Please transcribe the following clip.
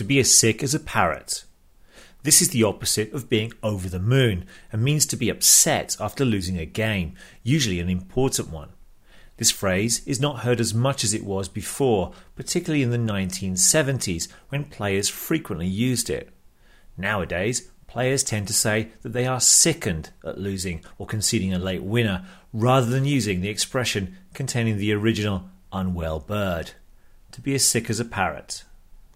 To be as sick as a parrot. This is the opposite of being over the moon and means to be upset after losing a game, usually an important one. This phrase is not heard as much as it was before, particularly in the 1970s when players frequently used it. Nowadays, players tend to say that they are sickened at losing or conceding a late winner, rather than using the expression containing the original unwell bird. To be as sick as a parrot.